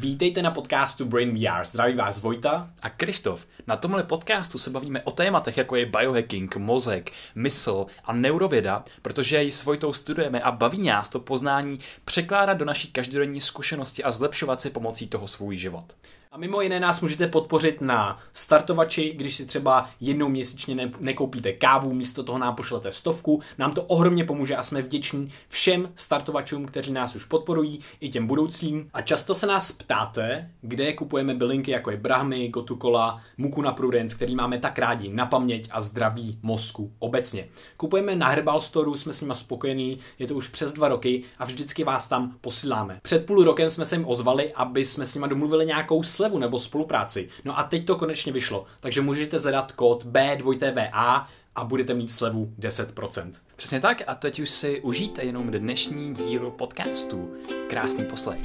Vítejte na podcastu Brain VR. Zdraví vás Vojta a Krištof. Na tomhle podcastu se bavíme o tématech, jako je biohacking, mozek, mysl a neurověda, protože ji s Vojtou studujeme a baví nás to poznání překládat do naší každodenní zkušenosti a zlepšovat si pomocí toho svůj život. A mimo jiné nás můžete podpořit na startovači, když si třeba jednou měsíčně nekoupíte kávu, místo toho nám pošlete 100. Nám to ohromně pomůže a jsme vděční všem startovačům, kteří nás už podporují, i těm budoucím. A často se nás ptáte, kde kupujeme bylinky, jako je Brahmy, Gotukola, Mukuna Prudenc, který máme tak rádi na paměť a zdraví mozku obecně. Kupujeme na Herbal Store, jsme s nima spokojení, je to už přes 2 roky a vždycky vás tam posíláme. Před půl rokem jsme se jim ozvali, aby jsme s nima domluvili nějakou slevu nebo spolupráci. No a teď to konečně vyšlo, takže můžete zadat kód B2VA a budete mít slevu 10%. Přesně tak a teď už si užijte jenom dnešní díl podcastu. Krásný poslech.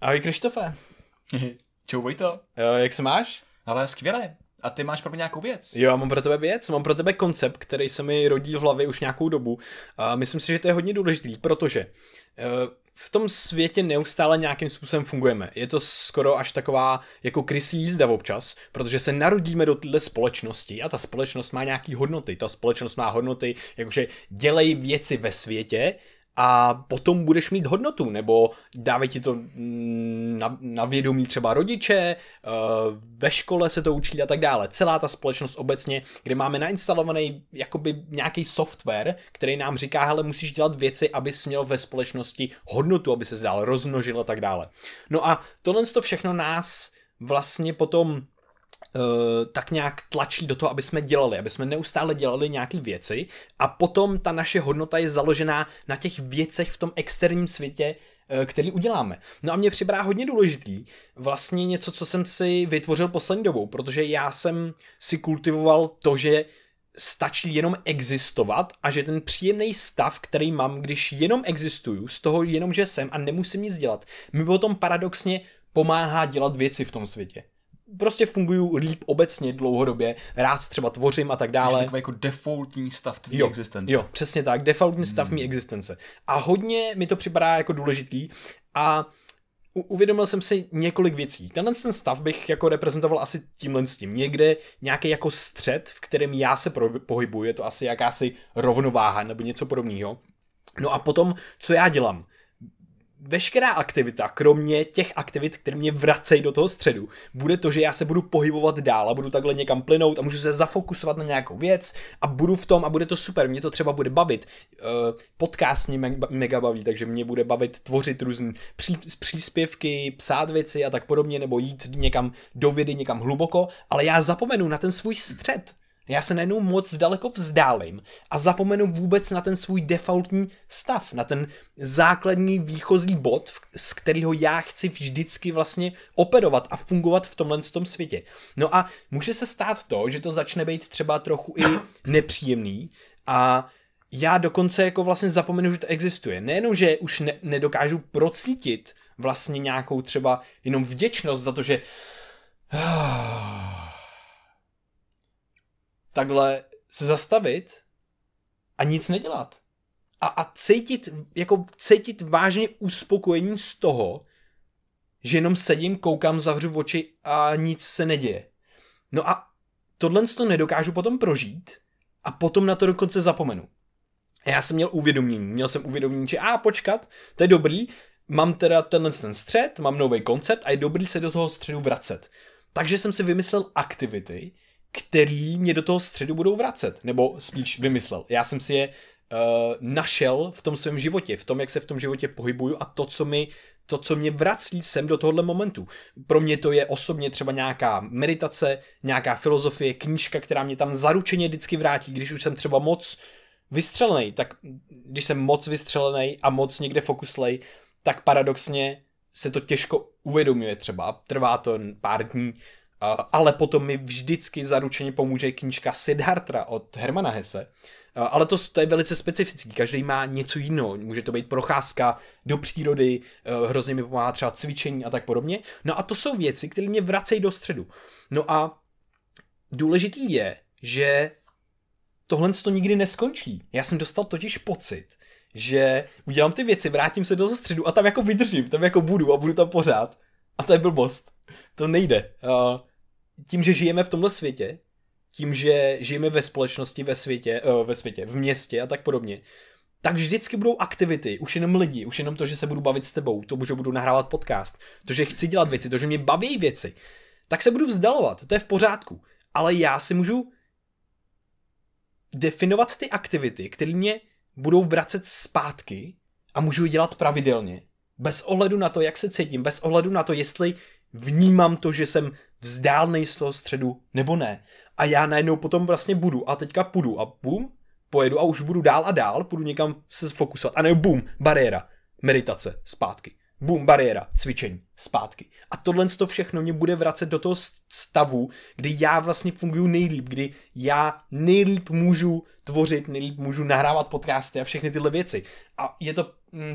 Ahoj Krištofe. Čau Vojto. Jo, jak se máš? Ale skvěle. A ty máš pro mě nějakou věc? Jo, mám pro tebe věc. Mám pro tebe koncept, který se mi rodí v hlavě už nějakou dobu. A myslím si, že to je hodně důležitý, protože v tom světě neustále nějakým způsobem fungujeme. Je to skoro až taková jako krysí jízda občas, protože se narodíme do téhle společnosti a ta společnost má nějaký hodnoty. Ta společnost má hodnoty, jakože dělej věci ve světě, a potom budeš mít hodnotu, nebo dávají ti to na vědomí třeba rodiče, ve škole se to učí a tak dále. Celá ta společnost obecně, kde máme nainstalovaný jakoby nějaký software, který nám říká, hele, musíš dělat věci, abys měl ve společnosti hodnotu, aby ses dál rozmnožil a tak dále. No a tohle to všechno nás vlastně potom tak nějak tlačí do toho, aby jsme neustále dělali nějaké věci a potom ta naše hodnota je založená na těch věcech v tom externím světě, který uděláme. No a mě připadá hodně důležitý vlastně něco, co jsem si vytvořil poslední dobou, protože já jsem si kultivoval to, že stačí jenom existovat a že ten příjemný stav, který mám, když jenom existuju, z toho jenom, že jsem a nemusím nic dělat, mi potom paradoxně pomáhá dělat věci v tom světě. Prostě funguju líp obecně dlouhodobě, rád třeba tvořím a tak dále. Takže takový jako defaultní stav tvý existence. Jo, přesně tak, defaultní stav mý existence. A hodně mi to připadá jako důležitý a uvědomil jsem si několik věcí. Tenhle ten stav bych jako reprezentoval asi tímhle s tím. Někde nějaký jako střed, v kterém já se pohybuju, je to asi jakási rovnováha nebo něco podobného. No a potom, co já dělám? Veškerá aktivita, kromě těch aktivit, které mě vracejí do toho středu, bude to, že já se budu pohybovat dál a budu takhle někam plynout a můžu se zafokusovat na nějakou věc a budu v tom a bude to super, mě to třeba bude bavit. Podcast mě mega baví, takže mě bude bavit tvořit různé příspěvky, psát věci a tak podobně, nebo jít někam do vědy, někam hluboko, ale já zapomenu na ten svůj střed. Já se najednou moc daleko vzdálím a zapomenu vůbec na ten svůj defaultní stav, na ten základní výchozí bod, z kterého já chci vždycky vlastně operovat a fungovat v tomhle tom světě. No a může se stát to, že to začne být třeba trochu i nepříjemný a já dokonce jako vlastně zapomenu, že to existuje. Nejenom, že už nedokážu procítit vlastně nějakou třeba jenom vděčnost za to, že takhle se zastavit a nic nedělat. A cítit vážně uspokojení z toho, že jenom sedím, koukám, zavřu oči a nic se neděje. No a tohle to nedokážu potom prožít a potom na to dokonce zapomenu. Já jsem měl uvědomění. Měl jsem uvědomění, že počkat, to je dobrý, mám teda tenhle ten střed, mám nový koncept a je dobrý se do toho středu vracet. Takže jsem si vymyslel aktivity, který mě do toho středu budou vracet. Nebo spíš vymyslel. Já jsem si je našel v tom svém životě, v tom, jak se v tom životě pohybuju a to, co mě vrací sem do tohohle momentu. Pro mě to je osobně třeba nějaká meditace, nějaká filozofie, knížka, která mě tam zaručeně vždycky vrátí, když už jsem třeba moc vystřelený. Tak když jsem moc vystřelený a moc někde fokuslej, tak paradoxně se to těžko uvědomuje třeba. Trvá to pár dní Ale potom mi vždycky zaručeně pomůže knížka Siddhartha od Hermana Hesse. Ale to je velice specifický, každý má něco jiného, může to být procházka do přírody, hrozně mi pomáhá třeba cvičení a tak podobně. No a to jsou věci, které mě vracejí do středu. No a důležitý je, že tohle to nikdy neskončí. Já jsem dostal totiž pocit, že udělám ty věci, vrátím se do středu a tam jako vydržím, tam jako budu a budu tam pořád. A to je blbost. To nejde. Tím, že žijeme v tomhle světě, tím, že žijeme ve společnosti, ve světě, v městě a tak podobně, tak vždycky budou aktivity, už jenom lidi, už jenom to, že se budu bavit s tebou, to, že budu nahrávat podcast, to, že chci dělat věci, to, že mě baví věci, tak se budu vzdalovat, to je v pořádku. Ale já si můžu definovat ty aktivity, které mě budou vracet zpátky a můžu je dělat pravidelně. Bez ohledu na to, jak se cítím, bez ohledu na to, jestli vnímám to, že jsem vzdálený z toho středu nebo ne. A já najednou potom vlastně budu a teďka půjdu a bum, pojedu a už budu dál a dál, půjdu někam se fokusovat a nebo bum, bariéra, meditace, zpátky. Bum, bariéra, cvičení, zpátky. A tohle to všechno mě bude vracet do toho stavu, kdy já vlastně funguju nejlíp, kdy já nejlíp můžu tvořit, nejlíp můžu nahrávat podcasty a všechny tyhle věci. A je to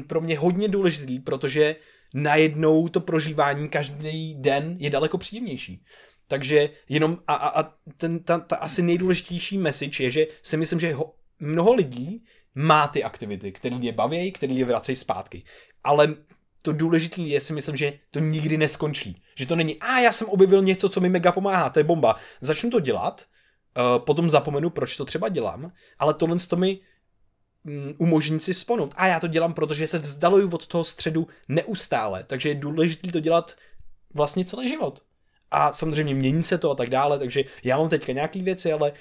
pro mě hodně důležitý, protože najednou to prožívání každý den je daleko příjemnější. Takže jenom ta asi nejdůležitější message je, že si myslím, že mnoho lidí má ty aktivity, které je baví, které je vracejí zpátky. Ale to důležité je, si myslím, že to nikdy neskončí. Že to není, já jsem objevil něco, co mi mega pomáhá, to je bomba. Začnu to dělat, potom zapomenu, proč to třeba dělám, ale tohle to mi umožní si vzpomenout. Já to dělám, protože se vzdaluju od toho středu neustále, takže je důležité to dělat vlastně celý život. A samozřejmě mění se to a tak dále, takže já mám teďka nějaký věci, ale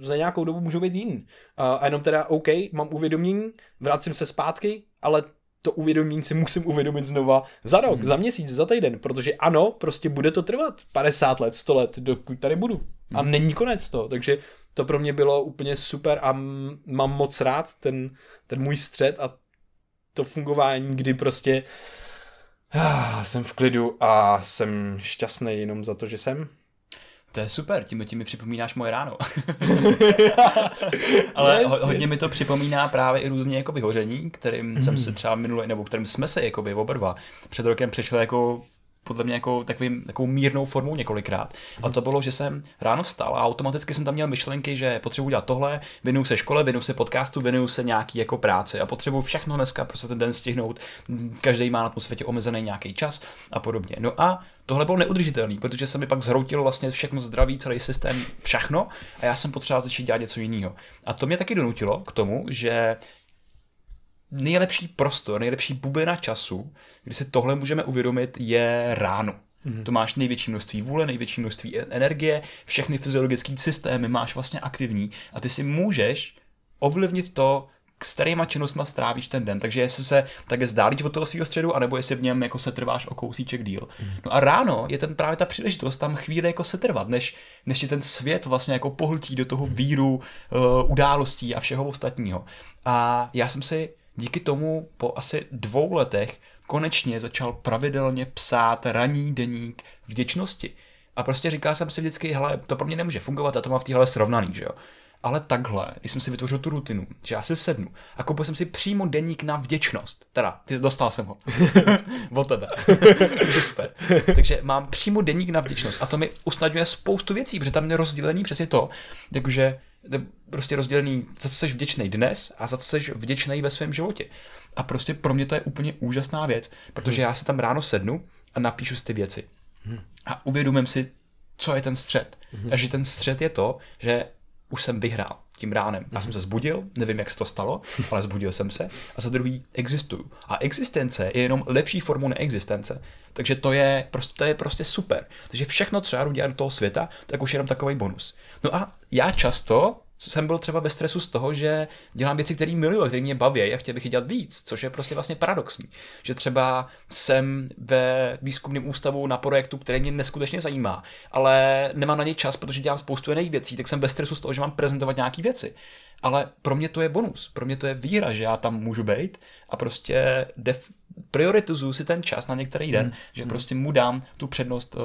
za nějakou dobu můžou být jiný. A jenom teda, OK, mám uvědomění, vrátím se zpátky, ale to uvědomění si musím uvědomit znova za rok, za měsíc, za týden, protože ano, prostě bude to trvat 50 let, 100 let, dokud tady budu. A není konec toho, takže to pro mě bylo úplně super a mám moc rád ten můj střed a to fungování, kdy prostě jsem v klidu a jsem šťastný jenom za to, že jsem. To je super, tím mi připomínáš moje ráno. Ale hodně mi to připomíná právě i různě jakoby hoření, kterým jsem se třeba minule, nebo kterým jsme se jakoby oba dva před rokem přišli jako podle mě jako takovou mírnou formou několikrát. A to bylo, že jsem ráno vstal a automaticky jsem tam měl myšlenky, že potřebuji dělat tohle, věnuju se škole, věnuju se podcastu, věnuju se nějaký jako práci a potřebuji všechno dneska prostě ten den stihnout. Každý má na tom světě omezený nějaký čas a podobně. No a tohle bylo neudržitelný, protože se mi pak zhroutilo vlastně všechno zdraví, celý systém, všechno a já jsem potřeboval začít dělat něco jiného. A to mě taky donutilo k tomu, že nejlepší prostor, nejlepší bublina času, kdy si tohle můžeme uvědomit, je ráno. To máš největší množství vůle, největší množství energie, všechny fyziologické systémy máš vlastně aktivní a ty si můžeš ovlivnit to, kterýma činnostma strávíš ten den. Takže jestli se také zdálíš od toho svého středu, anebo jestli v něm jako se trváš o kousíček díl. No a ráno je ten právě ta příležitost tam chvíli jako se trvat, než ti ten svět vlastně jako pohltí do toho víru, událostí a všeho ostatního. A já jsem si díky tomu po asi 2 letech konečně začal pravidelně psát ranní deník vděčnosti. A prostě říkal jsem si vždycky, hele, to pro mě nemůže fungovat, a to mám v téhle srovnaný, že jo. Ale takhle, když jsem si vytvořil tu rutinu, že já si sednu a koupil jsem si přímo deník na vděčnost. Teda, dostal jsem ho. Od tebe. Což je super. Takže mám přímo deník na vděčnost a to mi usnadňuje spoustu věcí, protože tam je rozdělený přesně to, takže prostě rozdělený, za co jsi vděčnej dnes a za co jsi vděčnej ve svém životě. A prostě pro mě to je úplně úžasná věc, protože já si tam ráno sednu a napíšu si ty věci. A uvědomím si, co je ten střed. A že ten střed je to, že už jsem vyhrál tím ránem. Já jsem se zbudil, nevím, jak se to stalo, ale zbudil jsem se a za druhý existuju. A existence je jenom lepší formou neexistence. Takže to je prostě super. Takže všechno, co já jdu dělat do toho světa, tak už je jenom takový bonus. No a já často jsem byl třeba ve stresu z toho, že dělám věci, které miluju, které mě baví a chtěl bych je dělat víc, což je prostě vlastně paradoxní. Že třeba jsem ve výzkumném ústavu na projektu, který mě neskutečně zajímá, ale nemám na něj čas, protože dělám spoustu jiných věcí, tak jsem ve stresu z toho, že mám prezentovat nějaké věci. Ale pro mě to je bonus, pro mě to je výhra, že já tam můžu být a prostě prioritizuju si ten čas na některý den, že prostě mu dám tu přednost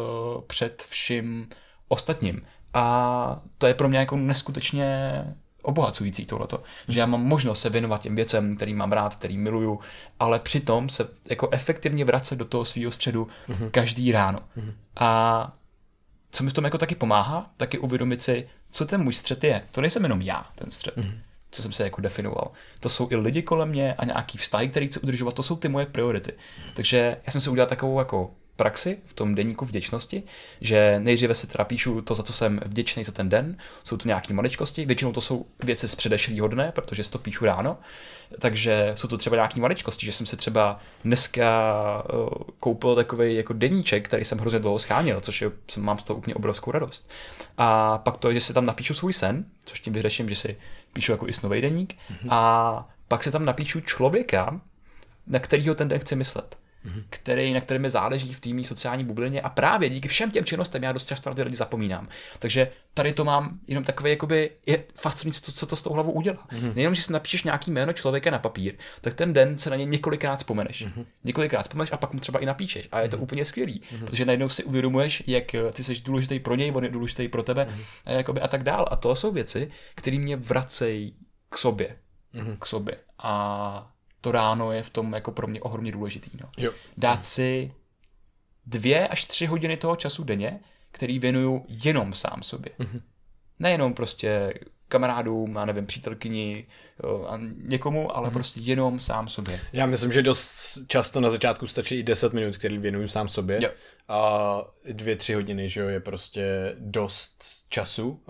před vším ostatním. A to je pro mě jako neskutečně obohacující tohleto, že já mám možnost se věnovat těm věcem, který mám rád, který miluju, ale přitom se jako efektivně vracet do toho svýho středu každý ráno. A co mi v tom jako taky pomáhá, taky uvědomit si, co ten můj střed je. To nejsem jenom já, ten střed, co jsem se jako definoval. To jsou i lidi kolem mě a nějaký vztahy, který chci udržovat, to jsou ty moje priority. Takže já jsem si udělal takovou jako praxi v tom deníku vděčnosti, že nejdříve si teda píšu to, za co jsem vděčný za ten den, jsou to nějaké maličkosti, většinou to jsou věci z předešlého dne, protože si to píšu ráno, takže jsou to třeba nějaké maličkosti, že jsem si třeba dneska koupil takový jako deníček, který jsem hrozně dlouho scháněl, což je, mám z toho úplně obrovskou radost. A pak to je, že si tam napíšu svůj sen, což tím vyřeším, že si píšu jako i snový deník, a pak si tam napíšu člověka, na kterého ten den chci myslet. Na kterém mi záleží v té sociální bublině a právě díky všem těm činnostem já dost často na ty lidi zapomínám. Takže tady to mám jenom takové, jakoby je fascinující, co to s tou hlavou udělá. Nejenom, že si napíšeš nějaký jméno člověka na papír, tak ten den se na ně několikrát vzpomeneš. A pak mu třeba i napíšeš. A je to úplně skvělý, protože najednou si uvědomuješ, jak ty jsi důležitý pro něj, on je důležitý pro tebe a tak dál. A to jsou věci, které mě vracejí k sobě. A to ráno je v tom jako pro mě ohromně důležitý. No. Dát si 2 až 3 hodiny toho času denně, který věnuju jenom sám sobě. Nejenom prostě kamarádům, já nevím, přítelkyni a někomu, ale prostě jenom sám sobě. Já myslím, že dost často na začátku stačí i 10 minut, který věnuju sám sobě. A 2-3 hodiny, že jo, je prostě dost času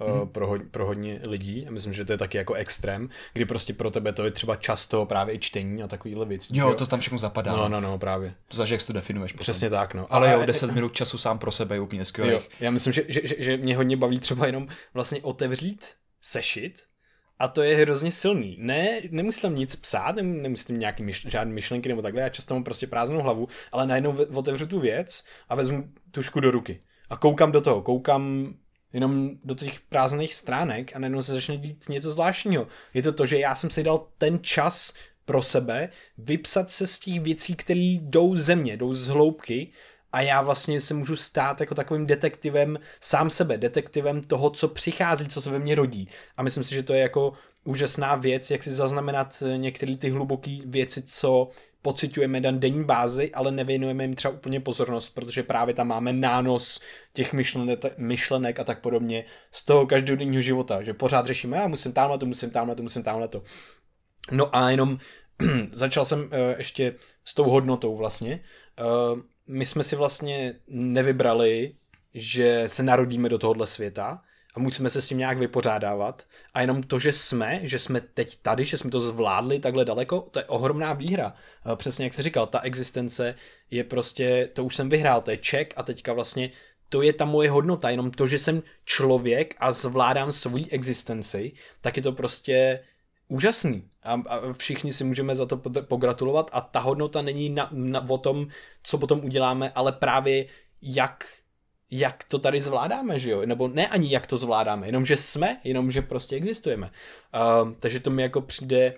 pro hodně lidí. Já myslím, že to je taky jako extrém, kdy prostě pro tebe to je třeba často právě i čtení a takovýhle věci. Jo, to tam všechno zapadá. No, právě. To záleží, jak si to definuješ. Přesně potom. Tak, no. Ale jo, 10 minut času sám pro sebe je úplně skvělý. Já myslím, že mě hodně baví třeba jenom vlastně otevřít sešit. A to je hrozně silný. Ne, nemusím nic psát, nemusím nějaký žádný myšlenky nebo takhle, já často mám prostě prázdnou hlavu, ale najednou otevřu tu věc a vezmu tužku do ruky. A koukám do toho, koukám jenom do těch prázdných stránek a najednou se začne dít něco zvláštního. Je to to, že já jsem si dal ten čas pro sebe vypsat se z těch věcí, které jdou ze mě, jdou z hloubky, a já vlastně se můžu stát jako takovým detektivem sám sebe, detektivem toho, co přichází, co se ve mně rodí. A myslím si, že to je jako úžasná věc, jak si zaznamenat některé ty hluboké věci, co pociťujeme na denní bázi, ale nevěnujeme jim třeba úplně pozornost, protože právě tam máme nános těch myšlenek a tak podobně z toho každodenního života, že pořád řešíme, já musím tamhle to, musím tamhle to, musím tamhle to. No a jenom začal jsem ještě s tou hodnotou vlastně. My jsme si vlastně nevybrali, že se narodíme do tohohle světa a musíme se s tím nějak vypořádávat a jenom to, že jsme teď tady, že jsme to zvládli takhle daleko, to je ohromná výhra. Přesně jak jsi říkal, ta existence je prostě, to už jsem vyhrál, to je check a teďka vlastně to je ta moje hodnota, jenom to, že jsem člověk a zvládám svoji existenci, tak je to prostě úžasný a všichni si můžeme za to pogratulovat a ta hodnota není o tom, co potom uděláme, ale právě jak to tady zvládáme, že jo, nebo ne ani jak to zvládáme, jenomže jsme, jenomže prostě existujeme, takže to mi jako přijde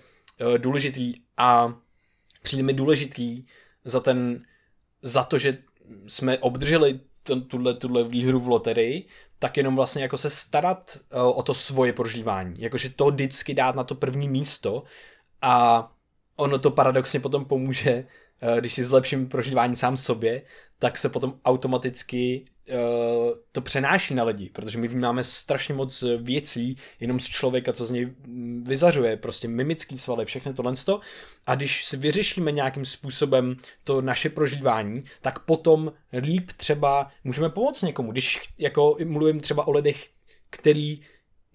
důležitý a přijde mi důležitý za to, že jsme obdrželi tuhle výhru v loterii, tak jenom vlastně jako se starat o to svoje prožívání. Jakože to vždycky dát na to první místo a ono to paradoxně potom pomůže, když si zlepším prožívání sám sobě, tak se potom automaticky to přenáší na lidi, protože my vnímáme strašně moc věcí jenom z člověka, co z něj vyzařuje, prostě mimický svaly, všechno tohleto. A když si vyřešíme nějakým způsobem to naše prožívání, tak potom líp třeba můžeme pomoct někomu, když jako mluvím třeba o lidech, který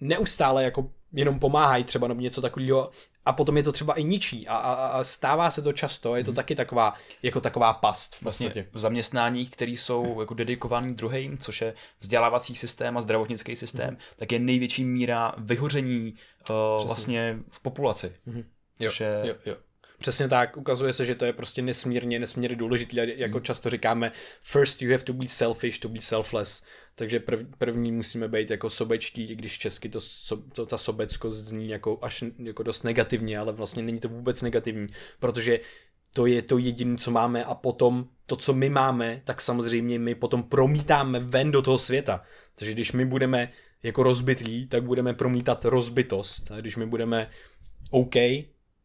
neustále jako jenom pomáhají třeba nebo něco takového, a potom je to třeba i ničí a stává se to často, je to taky taková, jako taková past. Vlastně v zaměstnáních, které jsou jako dedikovaný druhým, což je vzdělávací systém a zdravotnický systém, tak je největší míra vyhoření vlastně v populaci. Přesně tak, ukazuje se, že to je prostě nesmírně důležité, jako často říkáme, first you have to be selfish to be selfless, takže první musíme být jako sobečtí, i když česky ta sobeckost zní jako až jako dost negativně, ale vlastně není to vůbec negativní, protože to je to jediné, co máme, a potom to, co my máme, tak samozřejmě my potom promítáme ven do toho světa, takže když my budeme jako rozbitlí, tak budeme promítat rozbitost, a když my budeme OK,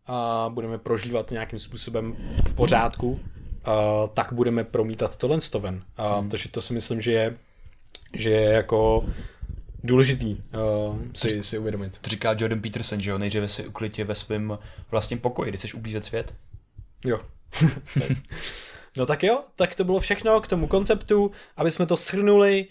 a budeme prožívat nějakým způsobem v pořádku, tak budeme promítat tohle ven. Takže to si myslím, že je jako důležitý si uvědomit. To říká Jordan Peterson, že jo, nejdříve si uklidně ve svém vlastním pokoji, když chceš ublížit svět. Jo. No tak jo, tak to bylo všechno k tomu konceptu, aby jsme to shrnuli.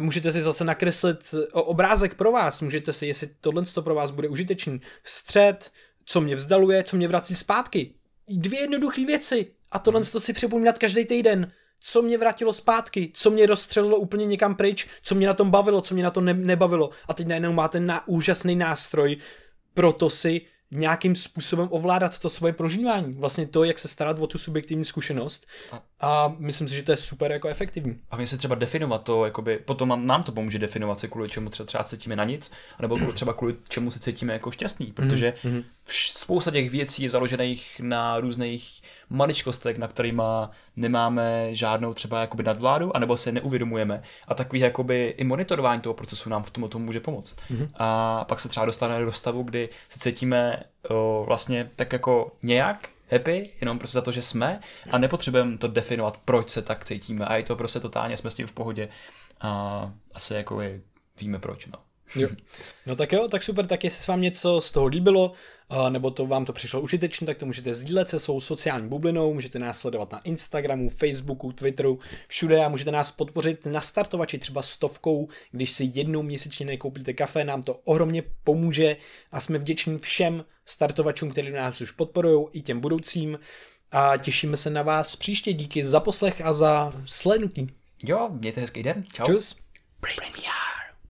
Můžete si zase nakreslit obrázek pro vás, můžete si, jestli tohle pro vás bude užitečný, střed, co mě vzdaluje, co mě vrací zpátky. Dvě jednoduché věci. A tohle si připomínat každý týden. Co mě vrátilo zpátky, co mě rozstřelilo úplně někam pryč, co mě na tom bavilo, co mě na tom nebavilo. A teď najednou máte úžasný nástroj pro to si nějakým způsobem ovládat to svoje prožívání. Vlastně to, jak se starat o tu subjektivní zkušenost. A myslím si, že to je super jako efektivní. A mě se třeba definovat to, jakoby, potom nám to pomůže definovat se, kvůli čemu třeba cítíme na nic, nebo třeba kvůli čemu se cítíme jako šťastný, protože spousta těch věcí je založených na různých maličkostech, na kterýma nemáme žádnou třeba jakoby nadvládu, anebo se neuvědomujeme, a takový jakoby i monitorování toho procesu nám v tom může pomoct. A pak se třeba dostaneme do stavu, kdy se cítíme vlastně tak jako nějak happy, jenom prostě za to, že jsme, a nepotřebujeme to definovat, proč se tak cítíme, a je to prostě totálně, jsme s tím v pohodě a asi jako víme proč, no. No tak jo, tak super, tak jestli se vám něco z toho líbilo, nebo to vám to přišlo užitečné, tak to můžete sdílet se svou sociální bublinou, můžete nás sledovat na Instagramu, Facebooku, Twitteru, všude, a můžete nás podpořit na Startovači třeba 100, když si jednou měsíčně nekoupíte kafe, nám to ohromně pomůže a jsme vděční všem startovačům, kteří nás už podporují, i těm budoucím, a těšíme se na vás příště, díky za poslech a za slednutí. Jo, mějte hezký den, čau. Čus.